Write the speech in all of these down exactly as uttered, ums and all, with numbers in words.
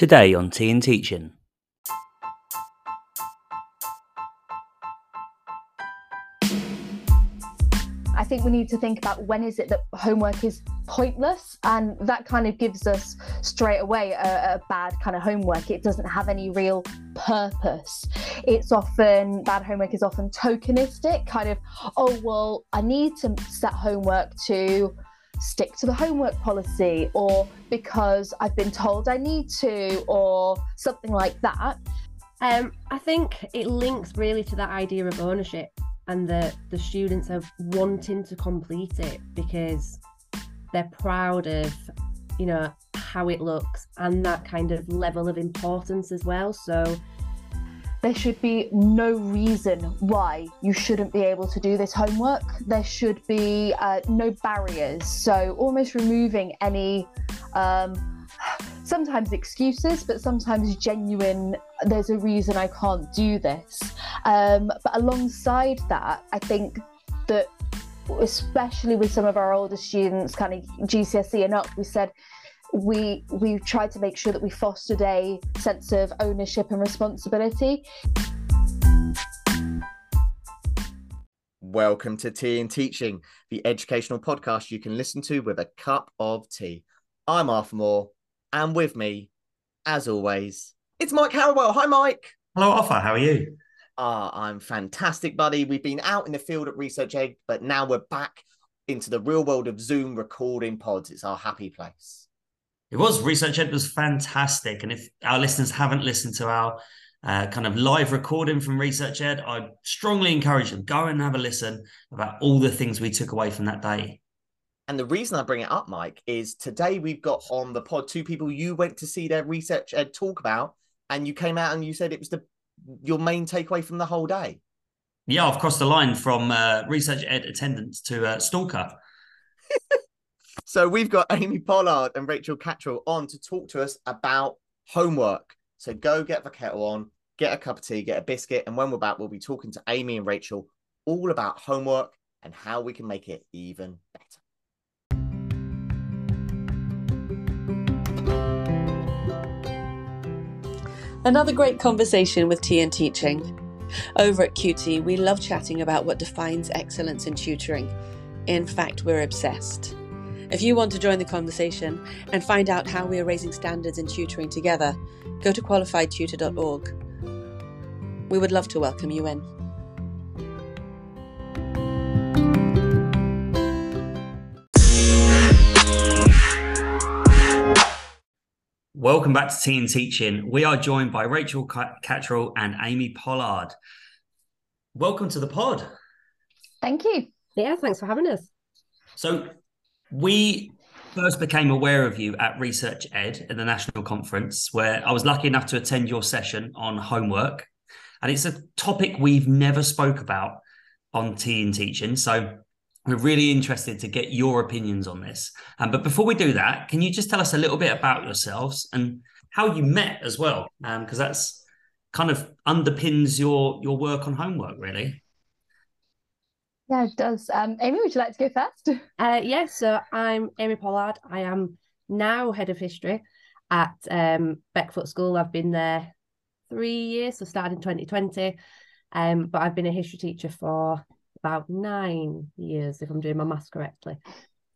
Today on Tea and Teaching. I think we need to think about when is it that homework is pointless, and that kind of gives us straight away a, a bad kind of homework. It doesn't have any real purpose. It's often, bad homework is often tokenistic, kind of, oh, well, I need to set homework to stick to the homework policy, or because I've been told I need to, or something like that. Um, I think it links really to that idea of ownership. And the, the students are wanting to complete it because they're proud of, you know, how it looks and that kind of level of importance as well. So there should be no reason why you shouldn't be able to do this homework. There should be uh, no barriers. So almost removing any, um, sometimes excuses, but sometimes genuine, there's a reason I can't do this. Um, but alongside that, I think that especially with some of our older students, kind of G C S E and up, we said we we tried to make sure that we fostered a sense of ownership and responsibility. Welcome to Tea and Teaching, the educational podcast you can listen to with a cup of tea. I'm Arthur Moore, and with me, as always, it's Mike Harrowell. Hi, Mike. Hello, Arthur. How are you? Ah, oh, I'm fantastic, buddy. We've been out in the field at Research Ed, but now we're back into the real world of Zoom recording pods. It's our happy place. It was. Research Ed was fantastic. And if our listeners haven't listened to our uh, kind of live recording from Research Ed, I strongly encourage them, go and have a listen about all the things we took away from that day. And the reason I bring it up, Mike, is today we've got on the pod two people you went to see their Research Ed talk about, and you came out and you said it was the your main takeaway from the whole day. Yeah, I've crossed the line from uh, Research Ed attendance to uh, stalker. So we've got Amy Pollard and Rachael Cattrall on to talk to us about homework. So go get the kettle on, get a cup of tea, get a biscuit, and when we're back, we'll be talking to Amy and Rachael all about homework and how we can make it even better. Another great conversation with Tea and Teaching. Over at Q T, we love chatting about what defines excellence in tutoring. In fact, we're obsessed. If you want to join the conversation and find out how we are raising standards in tutoring together, go to qualified tutor dot org. We would love to welcome you in. Welcome back to Tea and Teaching. We are joined by Rachael Cattrall and Amy Pollard. Welcome to the pod. Thank you. Yeah, thanks for having us. So we first became aware of you at Research Ed at the National Conference, where I was lucky enough to attend your session on homework. And it's a topic we've never spoke about on Tea and Teaching. So we're really interested to get your opinions on this. Um, but before we do that, can you just tell us a little bit about yourselves and how you met as well? Because um, that's kind of underpins your, your work on homework, really. Yeah, it does. Um, Amy, would you like to go first? Uh, yes, yeah, so I'm Amy Pollard. I am now Head of History at um, Beckfoot School. I've been there three years, so started in twenty twenty. Um, but I've been a history teacher for about nine years, if I'm doing my maths correctly.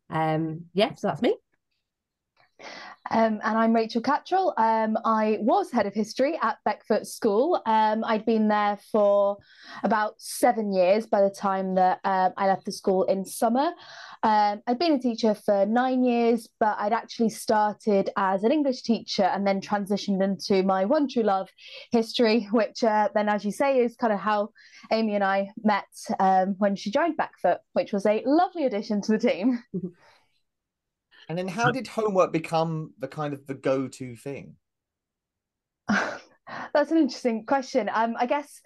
Um, yeah, so that's me. Um, and I'm Rachael Cattrall. Um, I was Head of History at Beckfoot School. Um, I'd been there for about seven years by the time that um, I left the school in summer. Um, I'd been a teacher for nine years, but I'd actually started as an English teacher and then transitioned into my one true love, history, which uh, then, as you say, is kind of how Amy and I met um, when she joined Beckfoot, which was a lovely addition to the team. And then how did homework become the kind of the go-to thing? That's an interesting question. Um, I guess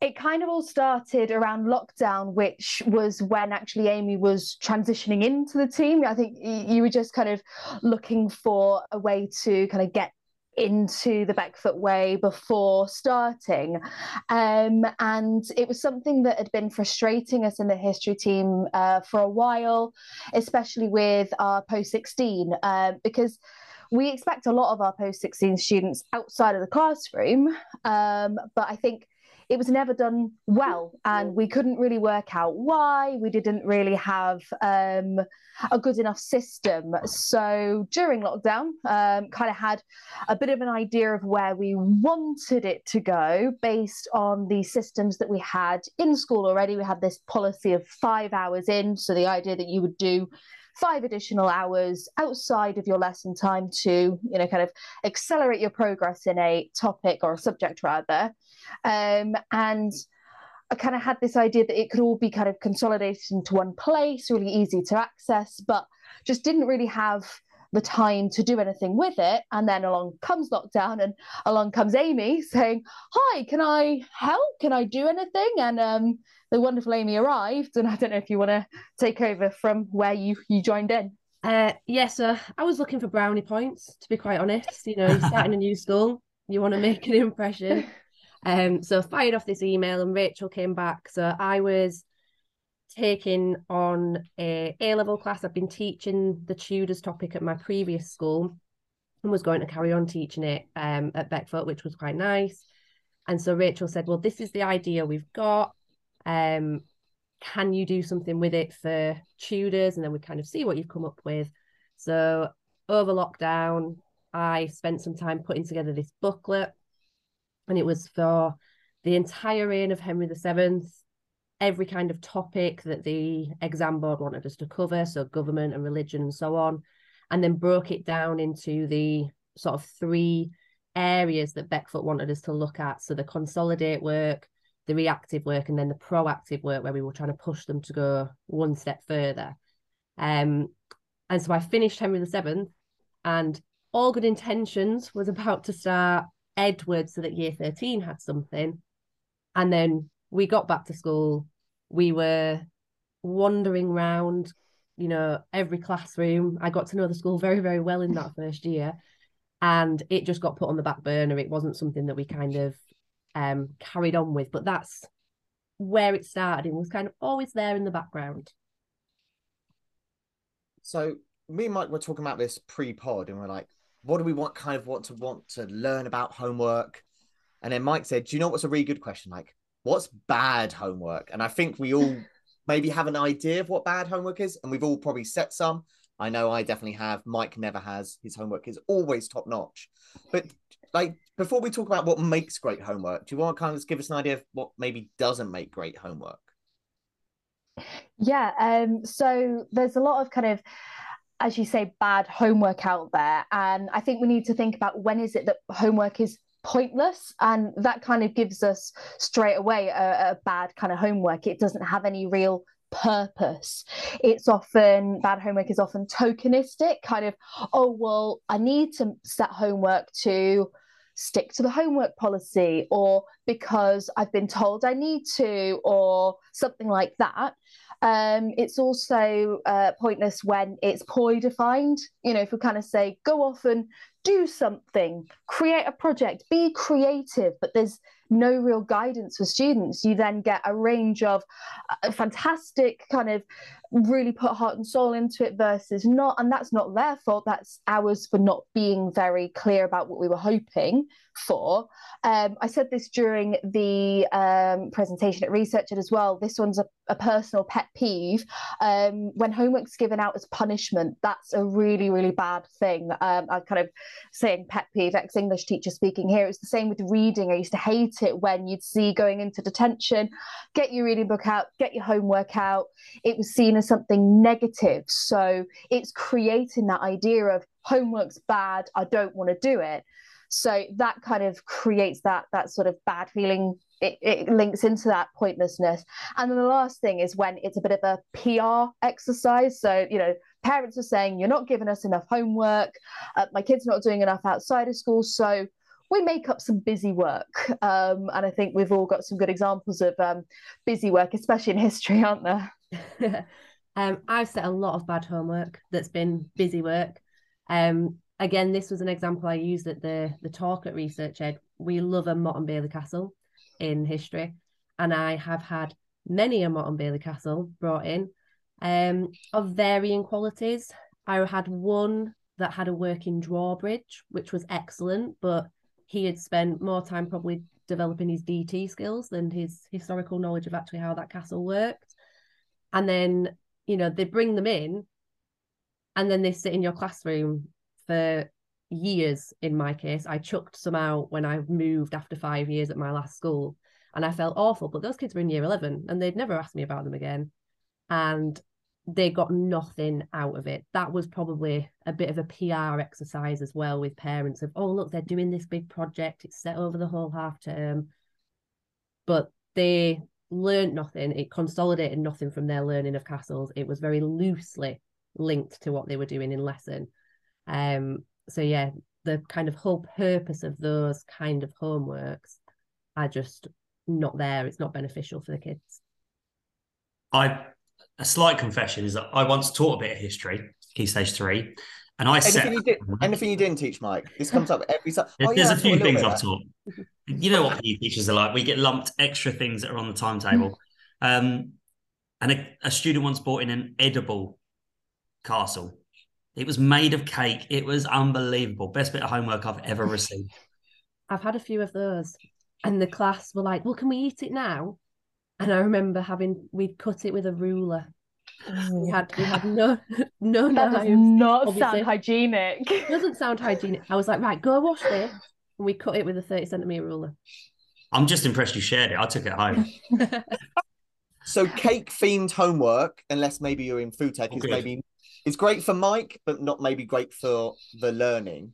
it kind of all started around lockdown, which was when actually Amy was transitioning into the team. I think you were just kind of looking for a way to kind of get into the Beckfoot way before starting, um, and it was something that had been frustrating us in the history team uh, for a while, especially with our post sixteen, uh, because we expect a lot of our post sixteen students outside of the classroom, um, but I think it was never done well, and we couldn't really work out why. We didn't really have um, a good enough system. So during lockdown, um, kind of had a bit of an idea of where we wanted it to go based on the systems that we had in school already. We had this policy of five hours in. So the idea that you would do five additional hours outside of your lesson time to, you know, kind of accelerate your progress in a topic or a subject rather. Um, and I kind of had this idea that it could all be kind of consolidated into one place, really easy to access, but just didn't really have the time to do anything with it. And then along comes lockdown, and along comes Amy saying, "Hi, can I help? Can I do anything?" And um, the wonderful Amy arrived, and I don't know if you want to take over from where you, you joined in. Uh, yes, yeah, so I was looking for brownie points, to be quite honest. You know, you're starting a new school, you want to make an impression. Um, so fired off this email, and Rachel came back. So I was taking on a A-level class. I've been teaching the Tudors topic at my previous school and was going to carry on teaching it um, at Beckfoot, which was quite nice. And so Rachel said, well, this is the idea we've got. Um, can you do something with it for Tudors? And then we kind of see what you've come up with. So over lockdown, I spent some time putting together this booklet, and it was for the entire reign of Henry the Seventh, every kind of topic that the exam board wanted us to cover, so government and religion and so on, and then broke it down into the sort of three areas that Beckfoot wanted us to look at. So the consolidate work, the reactive work, and then the proactive work, where we were trying to push them to go one step further. Um, and so I finished Henry the Seventh, and all good intentions was about to start Edward so that year thirteen had something. And then we got back to school, we were wandering round, you know, every classroom. I got to know the school very, very well in that first year, and it just got put on the back burner. It wasn't something that we kind of um, carried on with, but that's where it started. It was kind of always there in the background. So me and Mike were talking about this pre-pod, and we're like, what do we want, kind of want to want to learn about homework? And then Mike said, do you know what's a really good question? Like, what's bad homework? And I think we all maybe have an idea of what bad homework is, and we've all probably set some. I know I definitely have. Mike never has. His homework is always top notch. But like, before we talk about what makes great homework, do you want to kind of just give us an idea of what maybe doesn't make great homework? Yeah. Um, so there's a lot of kind of, as you say, bad homework out there. And I think we need to think about, when is it that homework is pointless? And that kind of gives us straight away a, a bad kind of homework. It doesn't have any real purpose. It's often, bad homework is often tokenistic, kind of, oh, well, I need to set homework to stick to the homework policy, or because I've been told I need to, or something like that. Um, it's also uh, pointless when it's poorly defined. You know, if we kind of say, go off and do something, create a project, be creative, but there's no real guidance for students, you then get a range of uh, fantastic kind of really put heart and soul into it versus not. And that's not their fault. That's ours for not being very clear about what we were hoping for. Um, I said this during the um, presentation at Research Ed as well. This one's a, a personal pet peeve. Um, when homework's given out as punishment, that's a really, really bad thing. Um, I kind of saying pet peeve, ex-English teacher speaking here. It's the same with reading. I used to hate it when you'd see going into detention, get your reading book out, get your homework out. It was seen as something negative. So it's creating that idea of homework's bad, I don't want to do it. So that kind of creates that that sort of bad feeling. It, it links into that pointlessness. And then the last thing is when it's a bit of a P R exercise. So, you know, parents are saying, you're not giving us enough homework. Uh, my kid's not doing enough outside of school. So we make up some busy work. Um, and I think we've all got some good examples of um, busy work, especially in history, aren't there? um, I've set a lot of bad homework that's been busy work. Um, again, this was an example I used at the, the talk at Research Ed. We love a Mott and Bailey Castle in history, and I have had many a Mott and Bailey Castle brought in um, of varying qualities. I had one that had a working drawbridge, which was excellent, but he had spent more time probably developing his D T skills than his historical knowledge of actually how that castle worked. And then, you know, they bring them in and then they sit in your classroom for years. In my case, I chucked some out when I moved after five years at my last school, and I felt awful, but those kids were in year eleven and they'd never asked me about them again. And they got nothing out of it. That was probably a bit of a P R exercise as well with parents of, oh, look, they're doing this big project. It's set over the whole half term. But they learned nothing. It consolidated nothing from their learning of castles. It was very loosely linked to what they were doing in lesson. Um, so, yeah, the kind of whole purpose of those kind of homeworks are just not there. It's not beneficial for the kids. I... A slight confession is that I once taught a bit of history, Key Stage three, and I anything said... You did, anything you didn't teach, Mike? This comes up every time. Oh, there's yeah, a few a things I've taught. You know what P E teachers are like. We get lumped extra things that are on the timetable. Um, and a, a student once brought in an edible castle. It was made of cake. It was unbelievable. Best bit of homework I've ever received. I've had a few of those. And the class were like, well, can we eat it now? And I remember having, we'd cut it with a ruler. Oh, we had we had no, no that knives. That does not obviously. Sound hygienic. It doesn't sound hygienic. I was like, right, go wash this. And we cut it with a thirty centimetre ruler. I'm just impressed you shared it. I took it home. So cake-themed homework, unless maybe you're in food tech, is, maybe, is great for Mike, but not maybe great for the learning.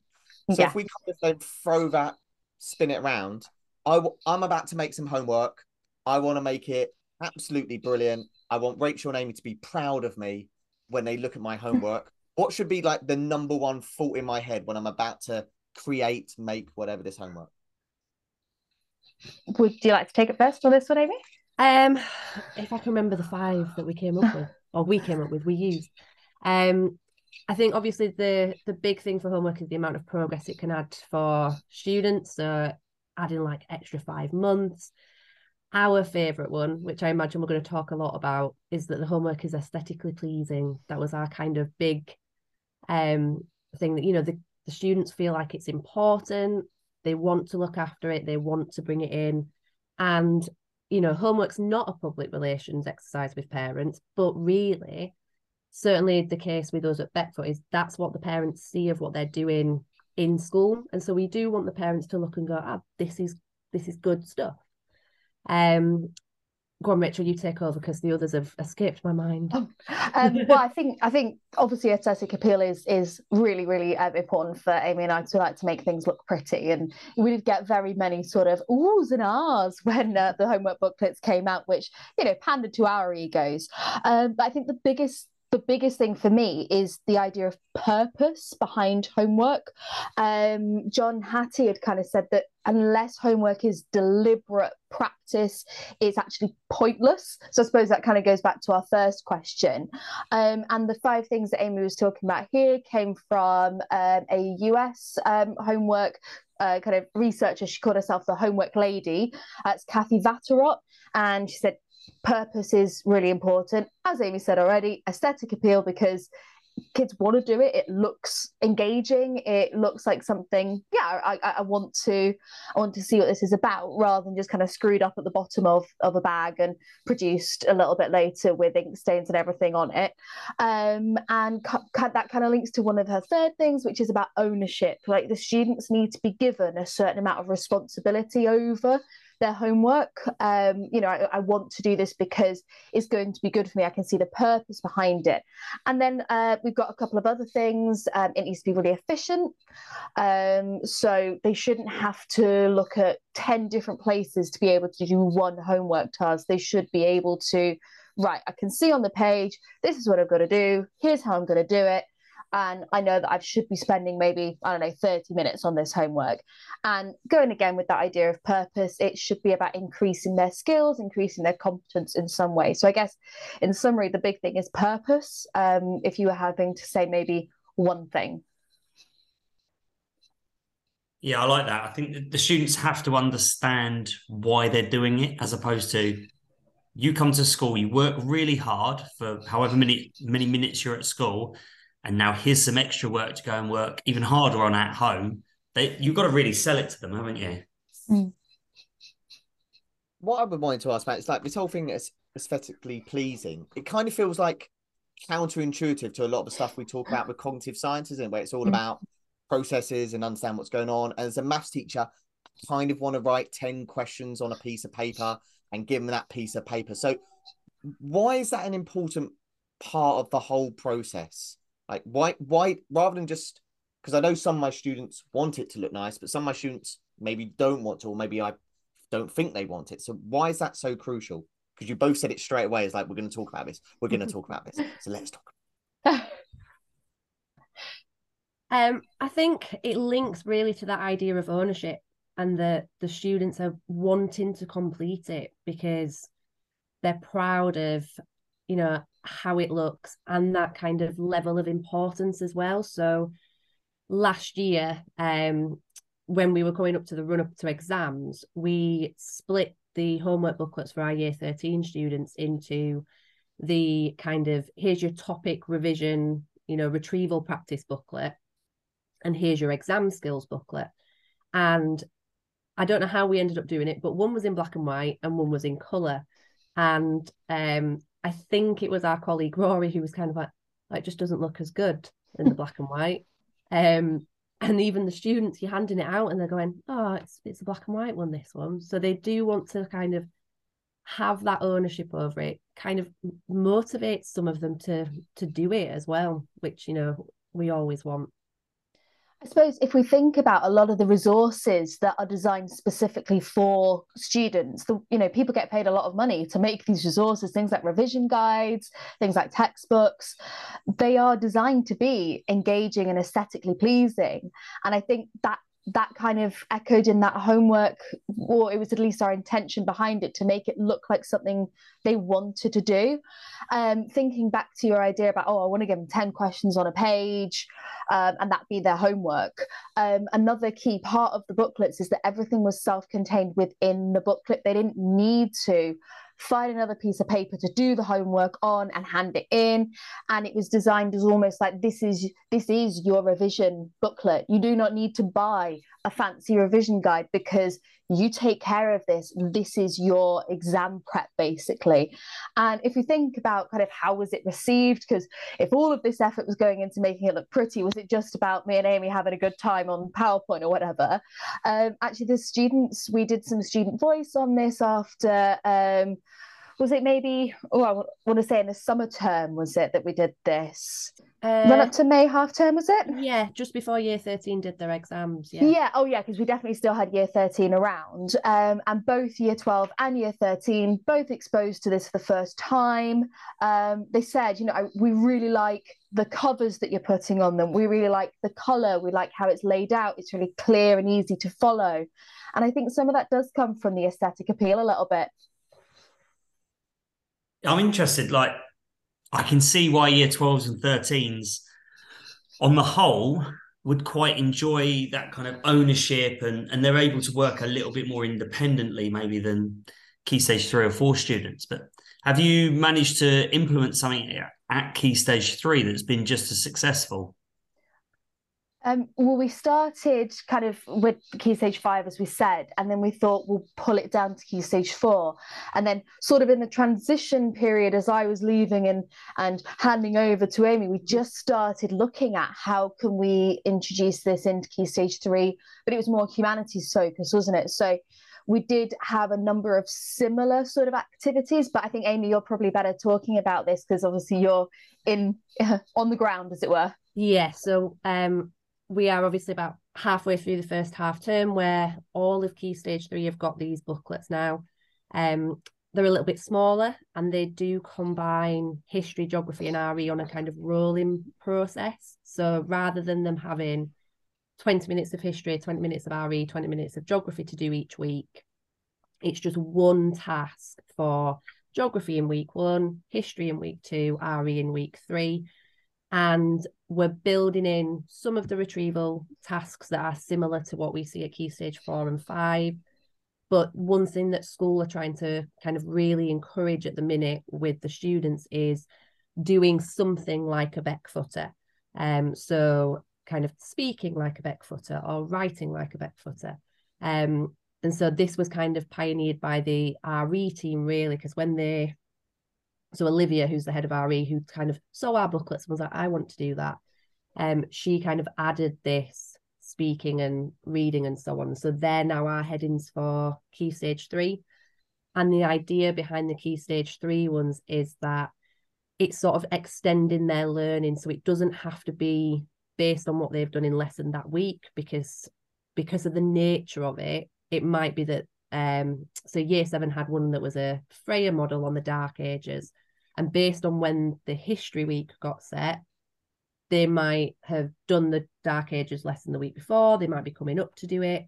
So yeah. If we kind of then throw that, spin it around, I, I'm about to make some homework. I want to make it absolutely brilliant. I want Rachael and Amy to be proud of me when they look at my homework. What should be like the number one thought in my head when I'm about to create, make, whatever this homework? Would you like to take it first on this one, Amy? Um, if I can remember the five that we came up with, or we came up with, we used. Um, I think obviously the, the big thing for homework is the amount of progress it can add for students. So adding like extra five months. Our favourite one, which I imagine we're going to talk a lot about, is that the homework is aesthetically pleasing. That was our kind of big um, thing that, you know, the, the students feel like it's important. They want to look after it. They want to bring it in. And, you know, homework's not a public relations exercise with parents, but really, certainly the case with us at Beckfoot is that's what the parents see of what they're doing in school. And so we do want the parents to look and go, ah, this is this is good stuff. Um, go on, Rachel, you take over because the others have escaped my mind. Um, well, I think I think obviously aesthetic appeal is is really really um, important for Amy and I. We like to make things look pretty, and we did get very many sort of oohs and ahs when uh, the homework booklets came out, which you know pandered to our egos. Um, but I think the biggest. The biggest thing for me is the idea of purpose behind homework. Um, John Hattie had kind of said that unless homework is deliberate practice, it's actually pointless. So I suppose that kind of goes back to our first question. Um, and the five things that Amy was talking about here came from um, a U S um, homework uh, kind of researcher. She called herself the homework lady. That's Kathy Vatterott. And she said, purpose is really important, as Amy said already, aesthetic appeal, because kids want to do it, it looks engaging, it looks like something, yeah, I, I want to I want to see what this is about, rather than just kind of screwed up at the bottom of, of a bag and produced a little bit later with ink stains and everything on it. Um, and that kind of links to one of her third things, which is about ownership, like the students need to be given a certain amount of responsibility over their homework. Um, you know, I, I want to do this because it's going to be good for me. I can see the purpose behind it. And then uh, we've got a couple of other things. Um, it needs to be really efficient. Um, so they shouldn't have to look at ten different places to be able to do one homework task. They should be able to, right, I can see on the page, this is what I've got to do. Here's how I'm going to do it. And I know that I should be spending maybe, I don't know, thirty minutes on this homework. And going again with that idea of purpose, it should be about increasing their skills, increasing their competence in some way. So I guess in summary, the big thing is purpose. Um, if you were having to say maybe one thing. Yeah, I like that. I think the students have to understand why they're doing it, as opposed to you come to school, you work really hard for however many, many minutes you're at school, and now here's some extra work to go and work even harder on at home, they, you've got to really sell it to them, haven't you? Mm. What I would want to ask, Matt, is like this whole thing that's aesthetically pleasing. It kind of feels like counterintuitive to a lot of the stuff we talk about with cognitive sciences, and where it's all mm. about processes and understand what's going on. And as a maths teacher, I kind of want to write ten questions on a piece of paper and give them that piece of paper. So why is that an important part of the whole process? Like why, why rather than just, because I know some of my students want it to look nice, but some of my students maybe don't want to, or maybe I don't think they want it. So why is that so crucial? Because you both said it straight away. It's like, we're going to talk about this. We're going to talk about this. So let's talk. um, I think it links really to that idea of ownership and that the students are wanting to complete it because they're proud of, you know, how it looks and that kind of level of importance as well. So last year, um, when we were going up to the run-up to exams, we split the homework booklets for our year thirteen students into the kind of, here's your topic revision, you know, retrieval practice booklet, and here's your exam skills booklet. And I don't know how we ended up doing it, but one was in black and white and one was in colour. And um, I think it was our colleague Rory who was kind of like, like, just doesn't look as good in the black and white. Um, and even the students, you're handing it out and they're going, oh, it's it's a black and white one, this one. So they do want to kind of have that ownership over it, kind of motivates some of them to to do it as well, which, you know, we always want. I suppose if we think about a lot of the resources that are designed specifically for students, the, you know, people get paid a lot of money to make these resources, things like revision guides, things like textbooks. They are designed to be engaging and aesthetically pleasing. And I think that that kind of echoed in that homework, or it was at least our intention behind it, to make it look like something they wanted to do. Um, thinking back to your idea about, oh, I want to give them ten questions on a page, um, and that be their homework. Um, another key part of the booklets is that everything was self-contained within the booklet. They didn't need to find another piece of paper to do the homework on and hand it in. And it was designed as almost like, this is this is your revision booklet. You do not need to buy a fancy revision guide because you take care of this. This is your exam prep, basically. And if you think about kind of how was it received, because if all of this effort was going into making it look pretty, was it just about me and Amy having a good time on PowerPoint or whatever? Um, actually, the students, we did some student voice on this after, um, was it maybe, oh, I want to say in the summer term, was it that we did this? Uh, Run up to May half term, was it? Yeah, just before year thirteen did their exams. Yeah, yeah, oh yeah, because we definitely still had year thirteen around. Um, and both year twelve and year thirteen, both exposed to this for the first time. Um, they said, you know, I, we really like the covers that you're putting on them. We really like the colour. We like how it's laid out. It's really clear and easy to follow. And I think some of that does come from the aesthetic appeal a little bit. I'm interested, like, I can see why year twelves and thirteens on the whole would quite enjoy that kind of ownership, and, and they're able to work a little bit more independently maybe than Key Stage three or four students. But have you managed to implement something at Key Stage three that's been just as successful? Um, well, we started kind of with Key Stage five, as we said, and then we thought we'll pull it down to Key Stage four. And then sort of in the transition period, as I was leaving and, and handing over to Amy, we just started looking at how can we introduce this into Key Stage three, but it was more humanities focused, wasn't it? So we did have a number of similar sort of activities, but I think, Amy, you're probably better talking about this because obviously you're in on the ground, as it were. Yeah, so... Um... we are obviously about halfway through the first half term where all of Key Stage three have got these booklets now. Um, they're a little bit smaller and they do combine history, geography and R E on a kind of rolling process. So rather than them having twenty minutes of history, twenty minutes of R E, twenty minutes of geography to do each week, it's just one task for geography in week one, history in week two, R E in week three. And we're building in some of the retrieval tasks that are similar to what we see at Key Stage four and five. But one thing that school are trying to kind of really encourage at the minute with the students is doing something like a Beckfooter. Um, so kind of speaking like a Beckfooter or writing like a Beckfooter. Um, and so this was kind of pioneered by the R E team, really, because when they, so Olivia, who's the head of R E, who kind of saw our booklets and was like, I want to do that. Um, she kind of added this speaking and reading and so on. So they're now our headings for Key Stage three. And the idea behind the Key Stage three ones is that it's sort of extending their learning. So it doesn't have to be based on what they've done in lesson that week, because because of the nature of it, it might be that, um, so year seven had one that was a Freya model on the Dark Ages. And based on when the history week got set, they might have done the Dark Ages lesson the week before, they might be coming up to do it,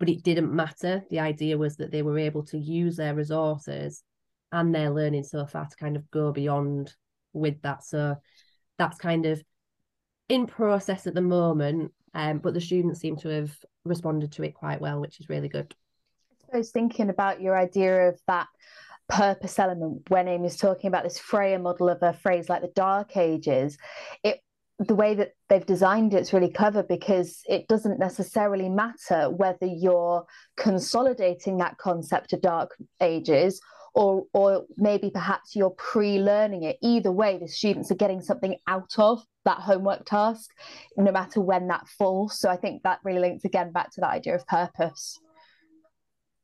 but it didn't matter. The idea was that they were able to use their resources and their learning so far to kind of go beyond with that. So that's kind of in process at the moment, um, but the students seem to have responded to it quite well, which is really good. I suppose thinking about your idea of that purpose element, when Amy's talking about this Freya model of a phrase like the Dark Ages, it the way that they've designed it's really clever, because it doesn't necessarily matter whether you're consolidating that concept of Dark Ages or or maybe perhaps you're pre-learning it. Either way, the students are getting something out of that homework task, no matter when that falls. So I think that really links again back to that idea of purpose.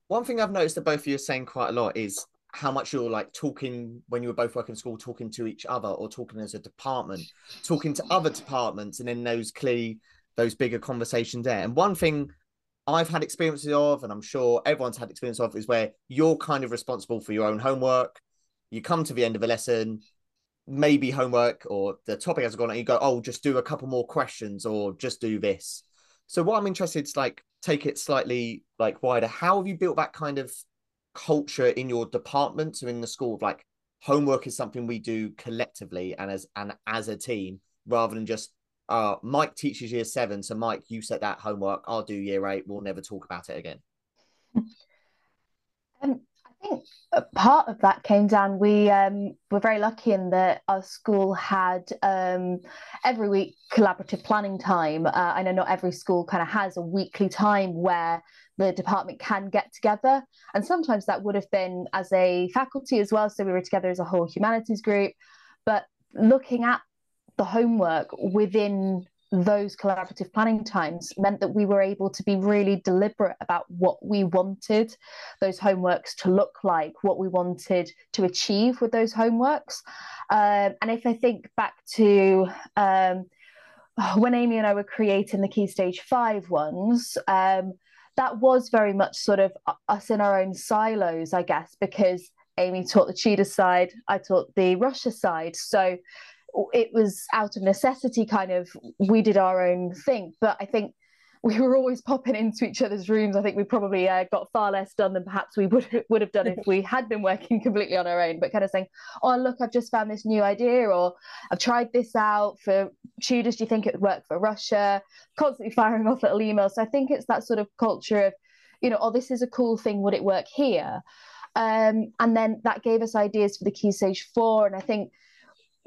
One thing I've noticed that both of you are saying quite a lot is how much you're like talking when you were both working in school, talking to each other or talking as a department, talking to other departments, and then those clearly those bigger conversations there. And one thing I've had experiences of, and I'm sure everyone's had experience of, is where you're kind of responsible for your own homework. You come to the end of a lesson, maybe homework or the topic has gone and you go, oh, just do a couple more questions or just do this. So what I'm interested is like, take it slightly like wider. How have you built that kind of culture in your department, so in the school, of like homework is something we do collectively and as and as a team, rather than just uh Mike teaches year seven, so Mike, you set that homework, I'll do year eight, we'll never talk about it again? um I think a part of that came down, we um were very lucky in that our school had um every week collaborative planning time. uh, I know not every school kind of has a weekly time where the department can get together, and sometimes that would have been as a faculty as well, so we were together as a whole humanities group, but looking at the homework within those collaborative planning times meant that we were able to be really deliberate about what we wanted those homeworks to look like, what we wanted to achieve with those homeworks. Um, and if I think back to um, when Amy and I were creating the Key Stage five ones, um, that was very much sort of us in our own silos, I guess, because Amy taught the Tudor side, I taught the Russia side. So it was out of necessity, kind of, we did our own thing. But I think we were always popping into each other's rooms. I think we probably uh, got far less done than perhaps we would, would have done if we had been working completely on our own, but kind of saying, oh, look, I've just found this new idea, or I've tried this out for Tudors, do you think it would work for Russia? Constantly firing off little emails. So I think it's that sort of culture of, you know, oh, this is a cool thing, would it work here? Um, and then that gave us ideas for the Key Stage four. And I think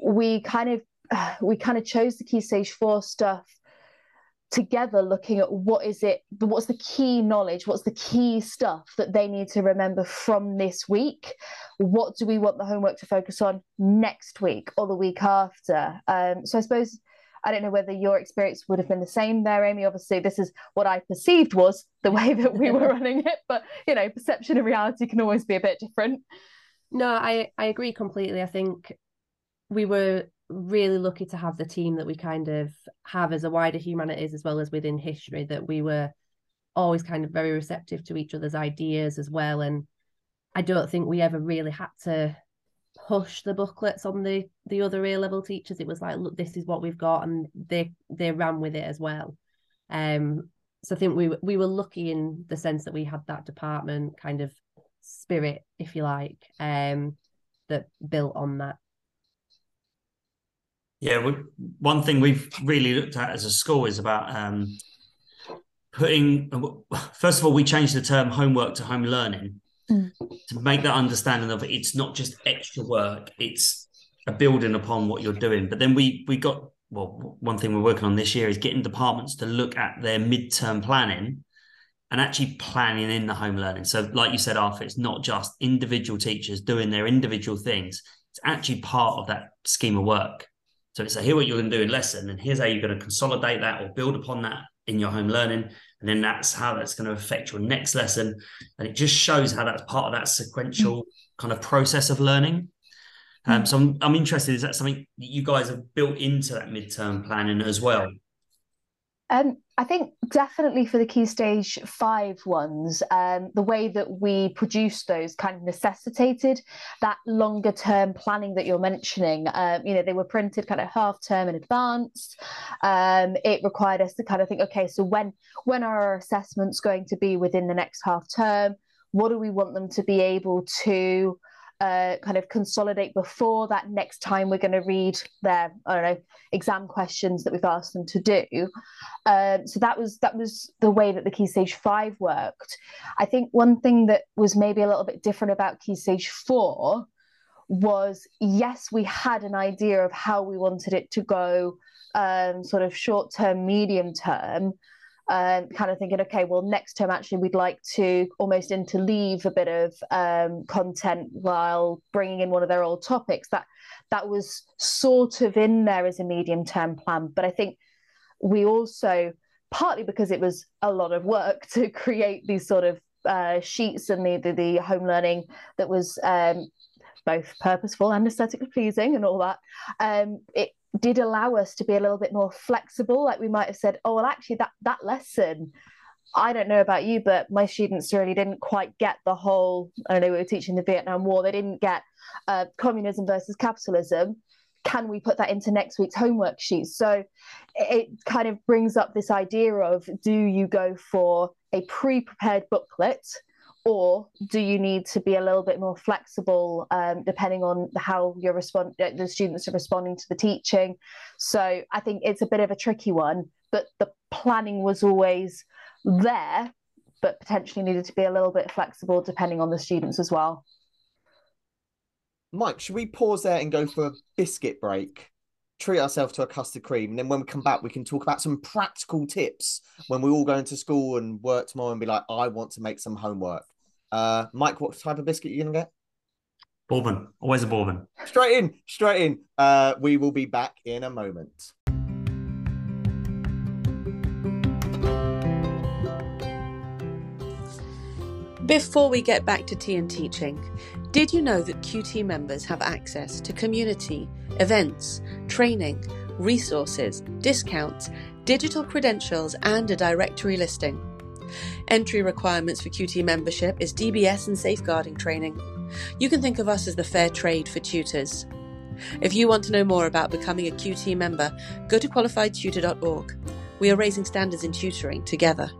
we kind of, uh, we kind of chose the Key Stage four stuff together, looking at what is it, what's the key knowledge, what's the key stuff that they need to remember from this week, what do we want the homework to focus on next week or the week after. Um, so I suppose, I don't know whether your experience would have been the same there, Amy. Obviously this is what I perceived was the way that we were running it, but you know, perception and reality can always be a bit different. No, I, I agree completely. I think we were really lucky to have the team that we kind of have as a wider humanities as well as within history, that we were always kind of very receptive to each other's ideas as well. And I don't think we ever really had to push the booklets on the the other A-level teachers. It was like, look, this is what we've got, and they they ran with it as well. Um so I think we we were lucky in the sense that we had that department kind of spirit, if you like, um that built on that. Yeah, we, one thing we've really looked at as a school is about um, putting, first of all, we changed the term homework to home learning mm. to make that understanding of it's not just extra work, it's a building upon what you're doing. But then we we got well, one thing we're working on this year is getting departments to look at their midterm planning and actually planning in the home learning. So like you said, Arthur, it's not just individual teachers doing their individual things. It's actually part of that scheme of work. So it's like, here's what you're going to do in lesson, and here's how you're going to consolidate that or build upon that in your home learning. And then that's how that's going to affect your next lesson. And it just shows how that's part of that sequential kind of process of learning. Um, so I'm, I'm interested, is that something that you guys have built into that midterm planning as well? Um, I think definitely for the key stage five ones, um, the way that we produce those kind of necessitated that longer term planning that you're mentioning. Um, you know, they were printed kind of half term in advance. Um, it required us to kind of think, okay, so when when are our assessments going to be within the next half term? What do we want them to be able to Uh, kind of consolidate before that next time we're going to read their, I don't know, exam questions that we've asked them to do. Um, so that was that was the way that the Key Stage five worked. I think one thing that was maybe a little bit different about Key Stage four was, yes, we had an idea of how we wanted it to go, um, sort of short term, medium term, Um, kind of thinking, okay, well, next term actually we'd like to almost interleave a bit of um, content while bringing in one of their old topics. That that was sort of in there as a medium-term plan. But I think we also, partly because it was a lot of work to create these sort of uh, sheets and the, the, the home learning that was um, both purposeful and aesthetically pleasing and all that, um, it did allow us to be a little bit more flexible. Like we might have said, oh, well, actually that that lesson, I don't know about you, but my students really didn't quite get the whole, I don't know, we were teaching the Vietnam War, they didn't get uh, communism versus capitalism. Can we put that into next week's homework sheet? So it kind of brings up this idea of, do you go for a pre-prepared booklet, or do you need to be a little bit more flexible um, depending on how you're respond- the students are responding to the teaching? So I think it's a bit of a tricky one, but the planning was always there, but potentially needed to be a little bit flexible depending on the students as well. Mike, should we pause there and go for a biscuit break? Treat ourselves to a custard cream, and then when we come back we can talk about some practical tips when we all go into school and work tomorrow and be like, I want to make some homework. Uh, Mike, what type of biscuit are you going to get? Bourbon. Always a bourbon. Straight in, straight in. Uh, we will be back in a moment. Before we get back to Tea and Teaching, did you know that Q T members have access to community, events, training, resources, discounts, digital credentials, and a directory listing? Entry requirements for Q T membership is D B S and safeguarding training. You can think of us as the fair trade for tutors. If you want to know more about becoming a Q T member, go to qualified tutor dot org. We are raising standards in tutoring together.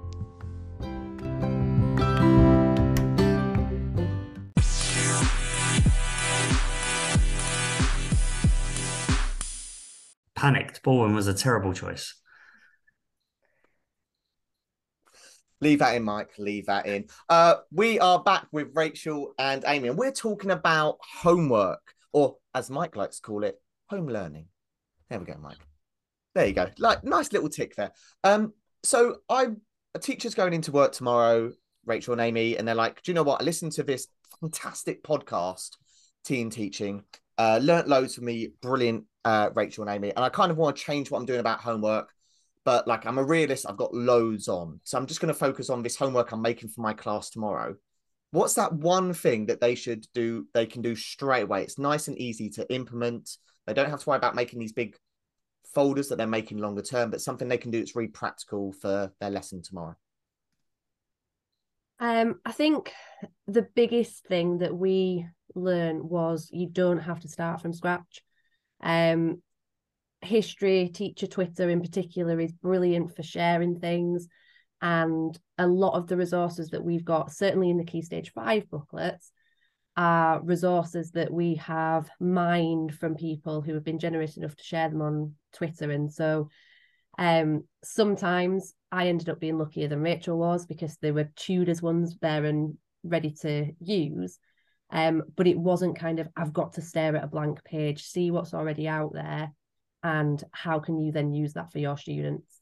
Panicked. Baldwin was a terrible choice. Leave that in, Mike. Leave that in. Uh, we are back with Rachael and Amy, and we're talking about homework, or as Mike likes to call it, home learning. There we go, Mike. There you go. Like, nice little tick there. Um, so I'm a teacher's going into work tomorrow, Rachael and Amy, and they're like, do you know what? I listened to this fantastic podcast, Tea and Teaching. Uh, learnt loads from me. Brilliant. Uh, Rachael and Amy, and I kind of want to change what I'm doing about homework, but like, I'm a realist, I've got loads on, so I'm just going to focus on this homework I'm making for my class tomorrow. What's that one thing that they should do, they can do straight away? It's nice and easy to implement. They don't have to worry about making these big folders that they're making longer term, but something they can do that's really practical for their lesson tomorrow. Um, I think the biggest thing that we learned was you don't have to start from scratch. Um, history teacher Twitter in particular is brilliant for sharing things, and a lot of the resources that we've got, certainly in the Key Stage five booklets, are resources that we have mined from people who have been generous enough to share them on Twitter. And so um, sometimes I ended up being luckier than Rachael was, because there were tutors ones there and ready to use. Um, but it wasn't kind of, I've got to stare at a blank page, see what's already out there, and how can you then use that for your students?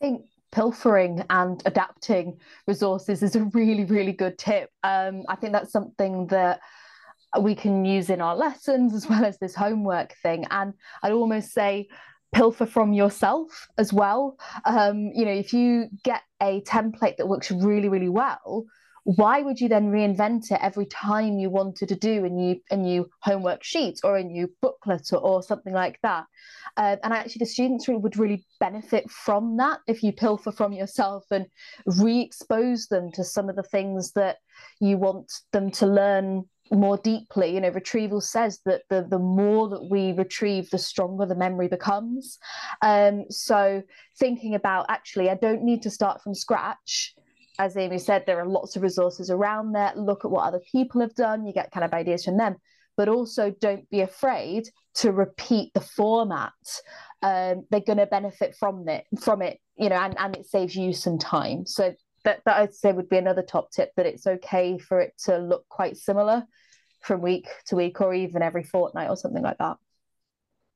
I think pilfering and adapting resources is a really, really good tip. Um, I think that's something that we can use in our lessons as well as this homework thing. And I'd almost say pilfer from yourself as well. Um, you know, if you get a template that works really, really well, why would you then reinvent it every time you wanted to do a new a new homework sheet or a new booklet or, or something like that? Uh, and actually the students really would really benefit from that if you pilfer from yourself and re-expose them to some of the things that you want them to learn more deeply. You know, retrieval says that the, the more that we retrieve, the stronger the memory becomes. Um, so thinking about, actually, I don't need to start from scratch. As Amy said, there are lots of resources around there. Look at what other people have done. You get kind of ideas from them, but also don't be afraid to repeat the format. Um, they're going to benefit from it, from it, you know, and, and it saves you some time. So that, that I'd say would be another top tip, that it's okay for it to look quite similar from week to week or even every fortnight or something like that.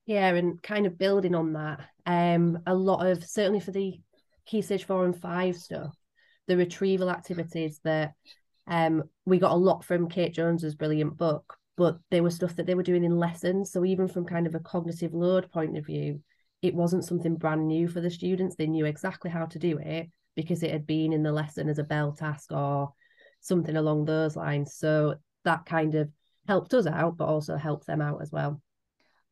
Yeah, and kind of building on that, um, a lot of, certainly for the Key Stage four and five stuff, the retrieval activities that um, we got a lot from Kate Jones's brilliant book, but they were stuff that they were doing in lessons. So even from kind of a cognitive load point of view, it wasn't something brand new for the students. They knew exactly how to do it because it had been in the lesson as a bell task or something along those lines. So that kind of helped us out, but also helped them out as well.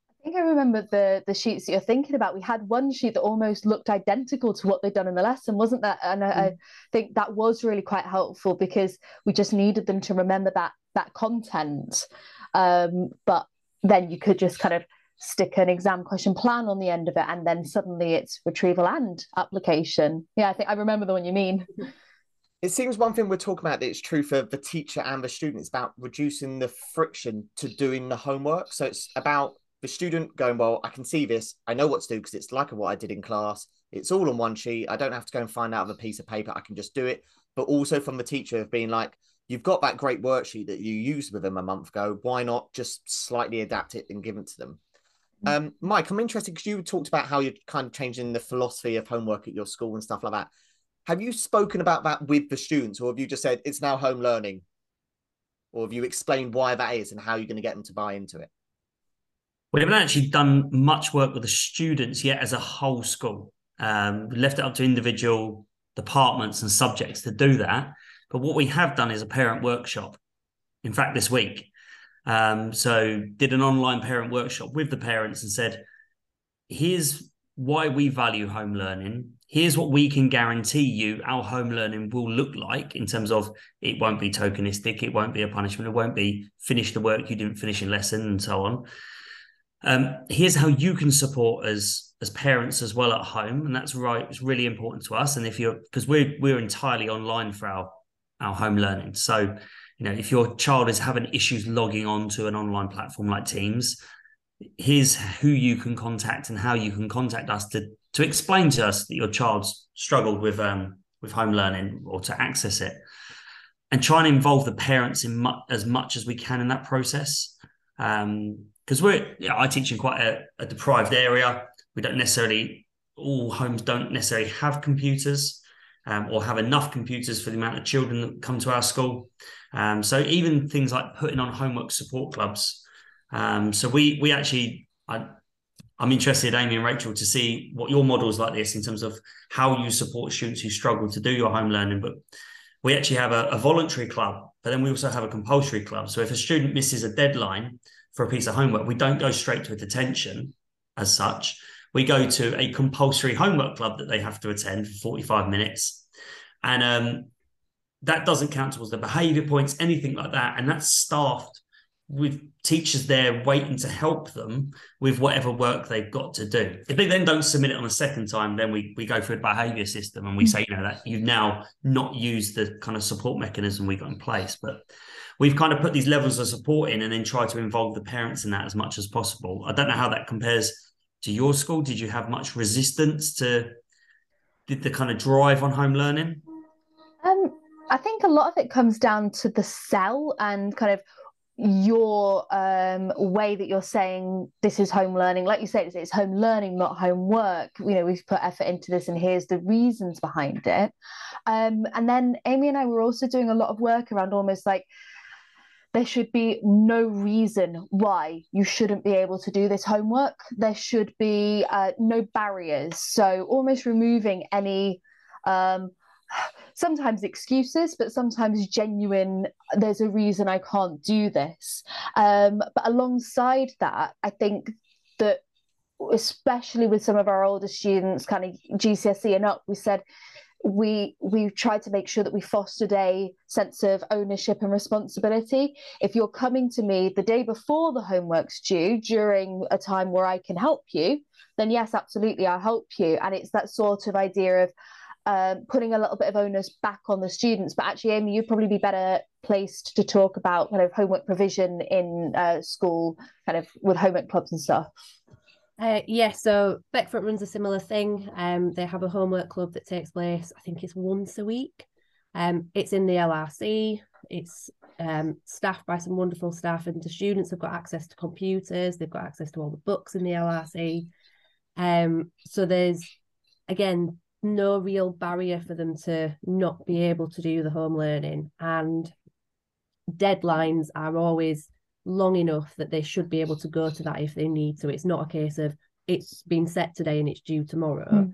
I think I remember the the sheets that you're thinking about. We had one sheet that almost looked identical to what they'd done in the lesson, wasn't that? And I, mm. I think that was really quite helpful because we just needed them to remember that that content. Um, but then you could just kind of stick an exam question plan on the end of it, and then suddenly it's retrieval and application. Yeah, I think I remember the one you mean. It seems one thing we're talking about that's true for the teacher and the student is about reducing the friction to doing the homework. So it's about the student going, well, I can see this. I know what to do because it's like what I did in class. It's all on one sheet. I don't have to go and find out of a piece of paper. I can just do it. But also from the teacher of being like, you've got that great worksheet that you used with them a month ago. Why not just slightly adapt it and give it to them? Mm-hmm. um, Mike, I'm interested because you talked about how you're kind of changing the philosophy of homework at your school and stuff like that. Have you spoken about that with the students, or have you just said it's now home learning? Or have you explained why that is and how you're going to get them to buy into it? We haven't actually done much work with the students yet as a whole school. Um, we left it up to individual departments and subjects to do that. But what we have done is a parent workshop, in fact, this week. Um, so did an online parent workshop with the parents and said, here's why we value home learning. Here's what we can guarantee you our home learning will look like in terms of it won't be tokenistic, it won't be a punishment, it won't be finish the work you didn't finish in lesson and so on. Um, here's how you can support us as parents as well at home. And that's right. It's really important to us. And if you're, because we're, we're entirely online for our, our home learning. So, you know, if your child is having issues logging on to an online platform like Teams, here's who you can contact and how you can contact us to, to explain to us that your child's struggled with, um, with home learning or to access it, and try and involve the parents in mu- as much as we can in that process. Um, Because we're, you know, I teach in quite a, a deprived area. We don't necessarily, all homes don't necessarily have computers um, or have enough computers for the amount of children that come to our school. Um, so even things like putting on homework support clubs. Um, so we we actually, I, I'm interested, Amy and Rachael, to see what your models like this in terms of how you support students who struggle to do your home learning. But we actually have a, a voluntary club, but then we also have a compulsory club. So if a student misses a deadline for a piece of homework, we don't go straight to a detention as such. We go to a compulsory homework club that they have to attend for forty-five minutes. And um, that doesn't count towards the behaviour points, anything like that. And that's staffed with teachers there waiting to help them with whatever work they've got to do. If they then don't submit it on a second time, then we, we go through a behaviour system and we say, you know, that you've now not used the kind of support mechanism we got in place. But we've kind of put these levels of support in and then try to involve the parents in that as much as possible. I don't know how that compares to your school. Did you have much resistance to did the kind of drive on home learning? Um, I think a lot of it comes down to the sell and kind of your um, way that you're saying this is home learning. Like you said, it's, it's home learning, not homework. You know, we've put effort into this and here's the reasons behind it. Um, and then Amy and I were also doing a lot of work around almost like, there should be no reason why you shouldn't be able to do this homework. There should be uh, no barriers. So almost removing any, um, sometimes excuses, but sometimes genuine, there's a reason I can't do this. Um, but alongside that, I think that especially with some of our older students, kind of G C S E and up, we said, we we tried to make sure that we fostered a sense of ownership and responsibility. If you're coming to me the day before the homework's due, during a time where I can help you, then yes, absolutely, I'll help you. And it's that sort of idea of um, putting a little bit of onus back on the students. But actually, Amy, you'd probably be better placed to talk about kind of homework provision in uh, school, kind of with homework clubs and stuff. Uh, yeah, so Beckfoot runs a similar thing. Um, they have a homework club that takes place, I think it's once a week. Um, it's in the L R C, it's um, staffed by some wonderful staff, and the students have got access to computers, they've got access to all the books in the L R C. Um, so there's, again, no real barrier for them to not be able to do the home learning, and deadlines are always long enough that they should be able to go to that if they need to. It's not a case of it's been set today and it's due tomorrow. Mm.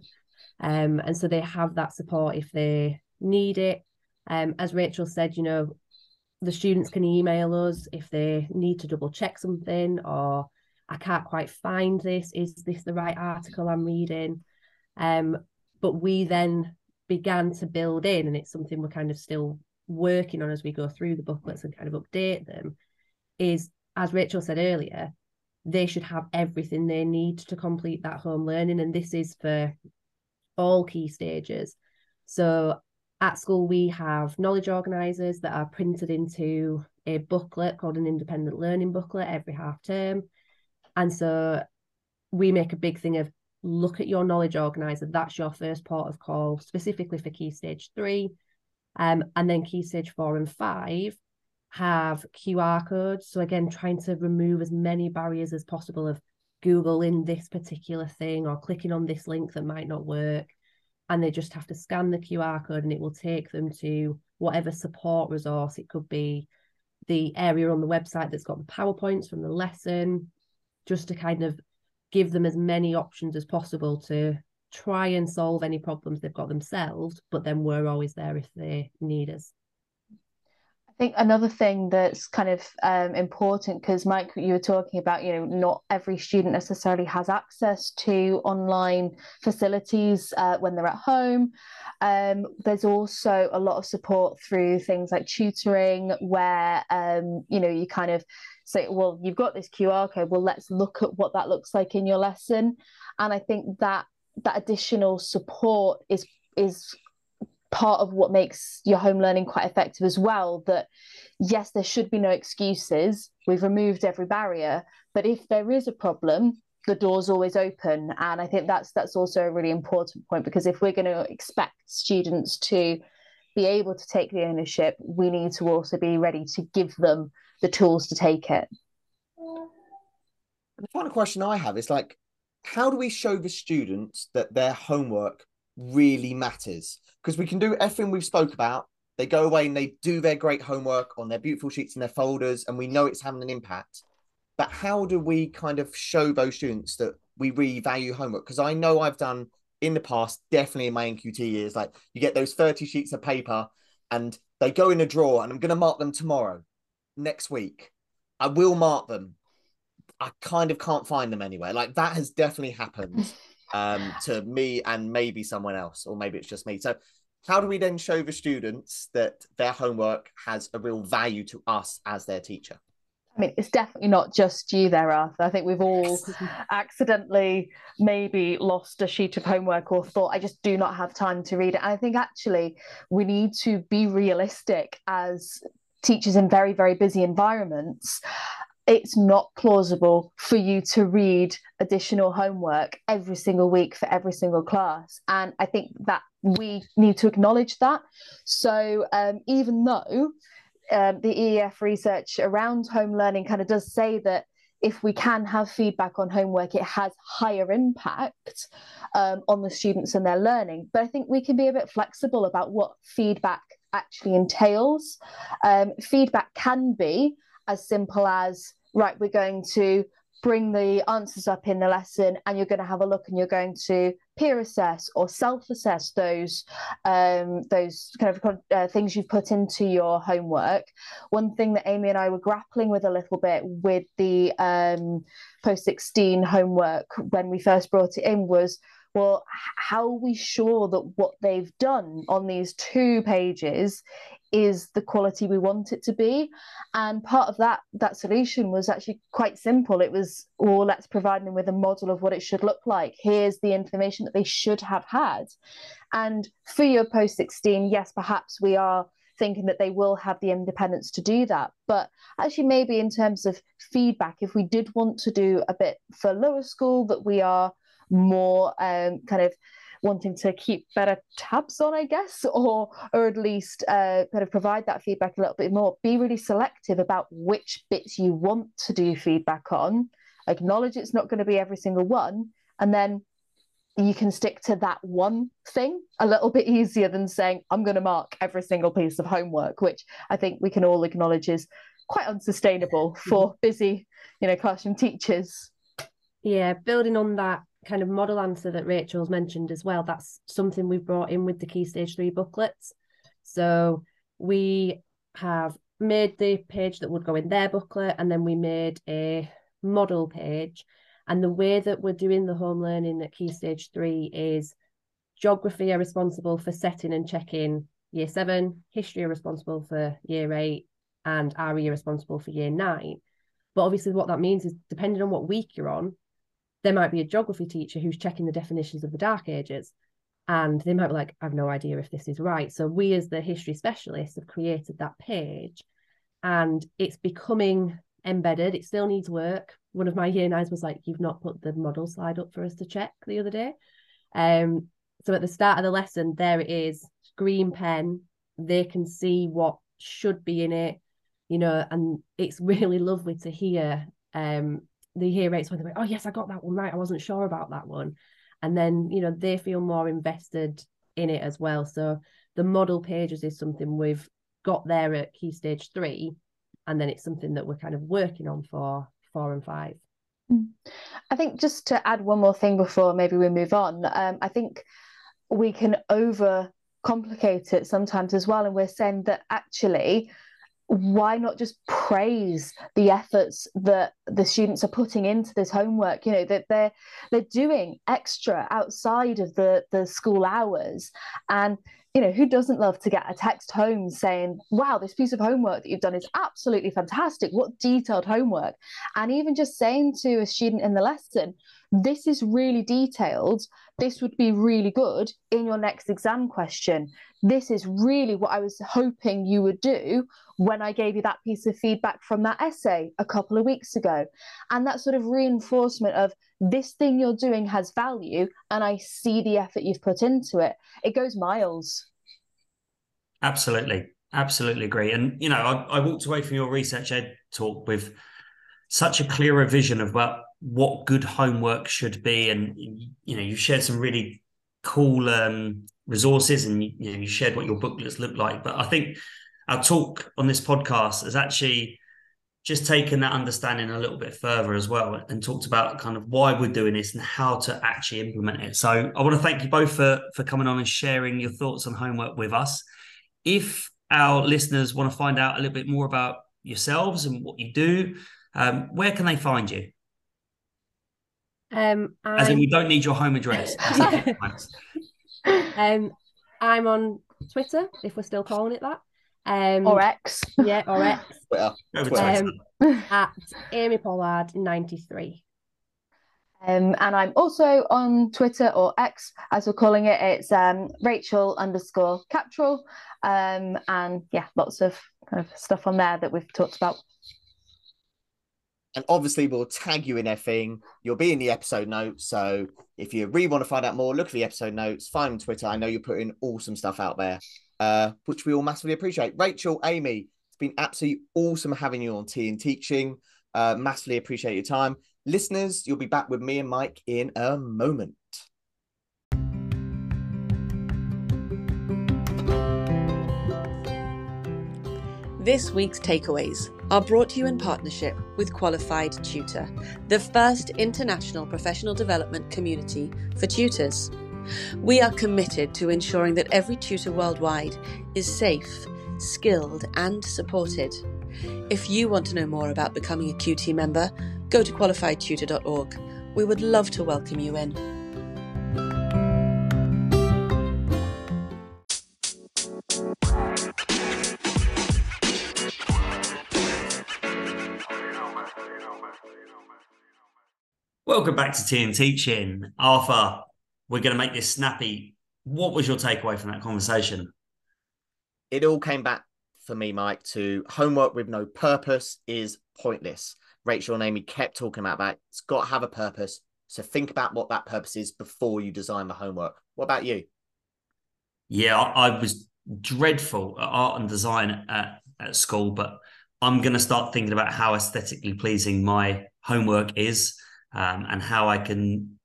Um, and so they have that support if they need it. Um, as Rachael said, you know, the students can email us if they need to double check something, or I can't quite find this, is this the right article I'm reading? Um, but we then began to build in, and it's something we're kind of still working on as we go through the booklets and kind of update them, is, as Rachael said earlier, they should have everything they need to complete that home learning, and this is for all key stages. So at school we have knowledge organisers that are printed into a booklet called an independent learning booklet every half term, and so we make a big thing of, look at your knowledge organiser, that's your first port of call specifically for key stage three, um, and then key stage four and five have Q R codes. So again, trying to remove as many barriers as possible of Googling this particular thing or clicking on this link that might not work. And they just have to scan the Q R code and it will take them to whatever support resource. It could be the area on the website that's got the PowerPoints from the lesson, just to kind of give them as many options as possible to try and solve any problems they've got themselves, but then we're always there if they need us. I think another thing that's kind of um, important, because Mike, you were talking about, you know, not every student necessarily has access to online facilities uh, when they're at home. Um, there's also a lot of support through things like tutoring, where, um, you know, you kind of say, well, you've got this Q R code, well, let's look at what that looks like in your lesson. And I think that that additional support is is part of what makes your home learning quite effective as well. That yes, there should be no excuses, we've removed every barrier, but if there is a problem, the door's always open. And I think that's that's also a really important point, because if we're going to expect students to be able to take the ownership, we need to also be ready to give them the tools to take it. The final question I have is, like, how do we show the students that their homework really matters? Because we can do everything we've spoke about, they go away and they do their great homework on their beautiful sheets and their folders, and we know it's having an impact, but how do we kind of show those students that we really value homework? Because I know I've done in the past, definitely in my N Q T years, like, you get those thirty sheets of paper and they go in a drawer, and I'm going to mark them tomorrow, next week I will mark them, I kind of can't find them anywhere. Like, that has definitely happened um to me and maybe someone else, or maybe it's just me. So how do we then show the students that their homework has a real value to us as their teacher? I mean, it's definitely not just you there, Arthur. I think we've all accidentally maybe lost a sheet of homework or thought, I just do not have time to read it. And I think actually we need to be realistic as teachers in very, very busy environments. It's not plausible for you to read additional homework every single week for every single class. And I think that we need to acknowledge that. So um, even though uh, the E E F research around home learning kind of does say that if we can have feedback on homework, it has higher impact um, on the students and their learning. But I think we can be a bit flexible about what feedback actually entails. Um, feedback can be as simple as, right, we're going to bring the answers up in the lesson and you're going to have a look and you're going to peer assess or self-assess those um, those kind of uh, things you've put into your homework. One thing that Amy and I were grappling with a little bit with the um, post sixteen homework when we first brought it in was, well, how are we sure that what they've done on these two pages is the quality we want it to be? And part of that that solution was actually quite simple. It was, well, let's provide them with a model of what it should look like. Here's the information that they should have had. And for your post sixteen, yes, perhaps we are thinking that they will have the independence to do that. But actually, maybe in terms of feedback, if we did want to do a bit for lower school that we are more um, kind of wanting to keep better tabs on, I guess, or or at least uh, kind of provide that feedback a little bit more. Be really selective about which bits you want to do feedback on. Acknowledge it's not going to be every single one, and then you can stick to that one thing a little bit easier than saying, I'm going to mark every single piece of homework, which I think we can all acknowledge is quite unsustainable for busy, you know, classroom teachers. Yeah, building on that kind of model answer that Rachel's mentioned as well, that's something we've brought in with the Key Stage three booklets. So we have made the page that would go in their booklet, and then we made a model page. And the way that we're doing the home learning at Key Stage three is geography are responsible for setting and checking year seven, history are responsible for year eight, and R E are responsible for year nine. But obviously what that means is, depending on what week you're on, there might be a geography teacher who's checking the definitions of the Dark Ages, and they might be like, I've no idea if this is right. So we as the history specialists have created that page, and it's becoming embedded. It still needs work. One of my year nines was like, you've not put the model slide up for us to check the other day. Um, so at the start of the lesson, there it is, green pen. They can see what should be in it, you know, and it's really lovely to hear um, the hear rates when they're like, oh yes, I got that one right, I wasn't sure about that one. And then, you know, they feel more invested in it as well. So the model pages is something we've got there at Key Stage three, and then it's something that we're kind of working on for four and five. I think just to add one more thing before maybe we move on, um, I think we can overcomplicate it sometimes as well, and we're saying that actually, why not just praise the efforts that the students are putting into this homework? You know, that they're they're doing extra outside of the the school hours. And you know, who doesn't love to get a text home saying, wow, this piece of homework that you've done is absolutely fantastic, what detailed homework. And even just saying to a student in the lesson, this is really detailed, this would be really good in your next exam question. This is really what I was hoping you would do when I gave you that piece of feedback from that essay a couple of weeks ago. And that sort of reinforcement of, this thing you're doing has value, and I see the effort you've put into it. It goes miles. Absolutely. Absolutely agree. And, you know, I, I walked away from your Research Ed talk with such a clearer vision of what, what good homework should be. And, you know, you shared some really cool um, resources, and, you know, you shared what your booklets look like. But I think our talk on this podcast has actually just taken that understanding a little bit further as well, and talked about kind of why we're doing this and how to actually implement it. So I want to thank you both for, for coming on and sharing your thoughts on homework with us. If our listeners want to find out a little bit more about yourselves and what you do, um, where can they find you? Um, As in, we don't need your home address. um, I'm on Twitter, if we're still calling it that. Um, or X. Yeah, or X. Well, um, at Amy Pollard ninety-three. Um, and I'm also on Twitter, or X as we're calling it. It's um, Rachael underscore Cattrall. Um, and yeah, lots of kind of stuff on there that we've talked about. And obviously we'll tag you in everything. You'll be in the episode notes. So if you really want to find out more, look for the episode notes, find on Twitter. I know you're putting awesome stuff out there, uh, which we all massively appreciate. Rachael, Amy, It's been absolutely awesome having you on Tea and Teaching. Uh, massively appreciate your time. Listeners, you'll be back with me and Mike in a moment. This week's takeaways are brought to you in partnership with Qualified Tutor, the first international professional development community for tutors. We are committed to ensuring that every tutor worldwide is safe, skilled, and supported. If you want to know more about becoming a Q T member, go to qualified tutor dot org. We would love to welcome you in. Welcome back to Tea and Teaching. Arthur, we're going to make this snappy. What was your takeaway from that conversation? It all came back for me, Mike, to homework with no purpose is pointless. Rachael and Amy kept talking about that. It's got to have a purpose. So think about what that purpose is before you design the homework. What about you? Yeah, I, I was dreadful at art and design at, at school, but I'm going to start thinking about how aesthetically pleasing my homework is. Um, and how I can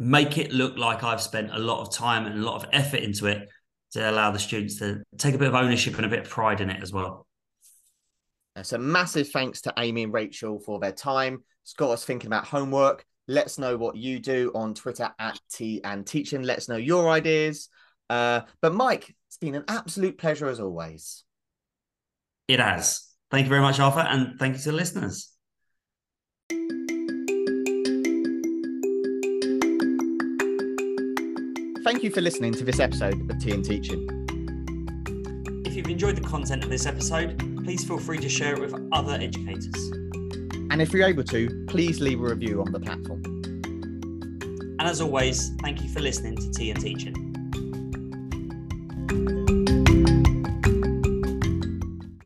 make it look like I've spent a lot of time and a lot of effort into it to allow the students to take a bit of ownership and a bit of pride in it as well. So massive thanks to Amy and Rachael for their time. It's got us thinking about homework. Let us know what you do on Twitter at Tea and Teaching. Let us know your ideas. Uh, but Mike, it's been an absolute pleasure as always. It has. Thank you very much, Arthur, and thank you to the listeners. Thank you for listening to this episode of Tea and Teaching. If you've enjoyed the content of this episode, please feel free to share it with other educators. And if you're able to, please leave a review on the platform. And as always, thank you for listening to Tea and Teaching.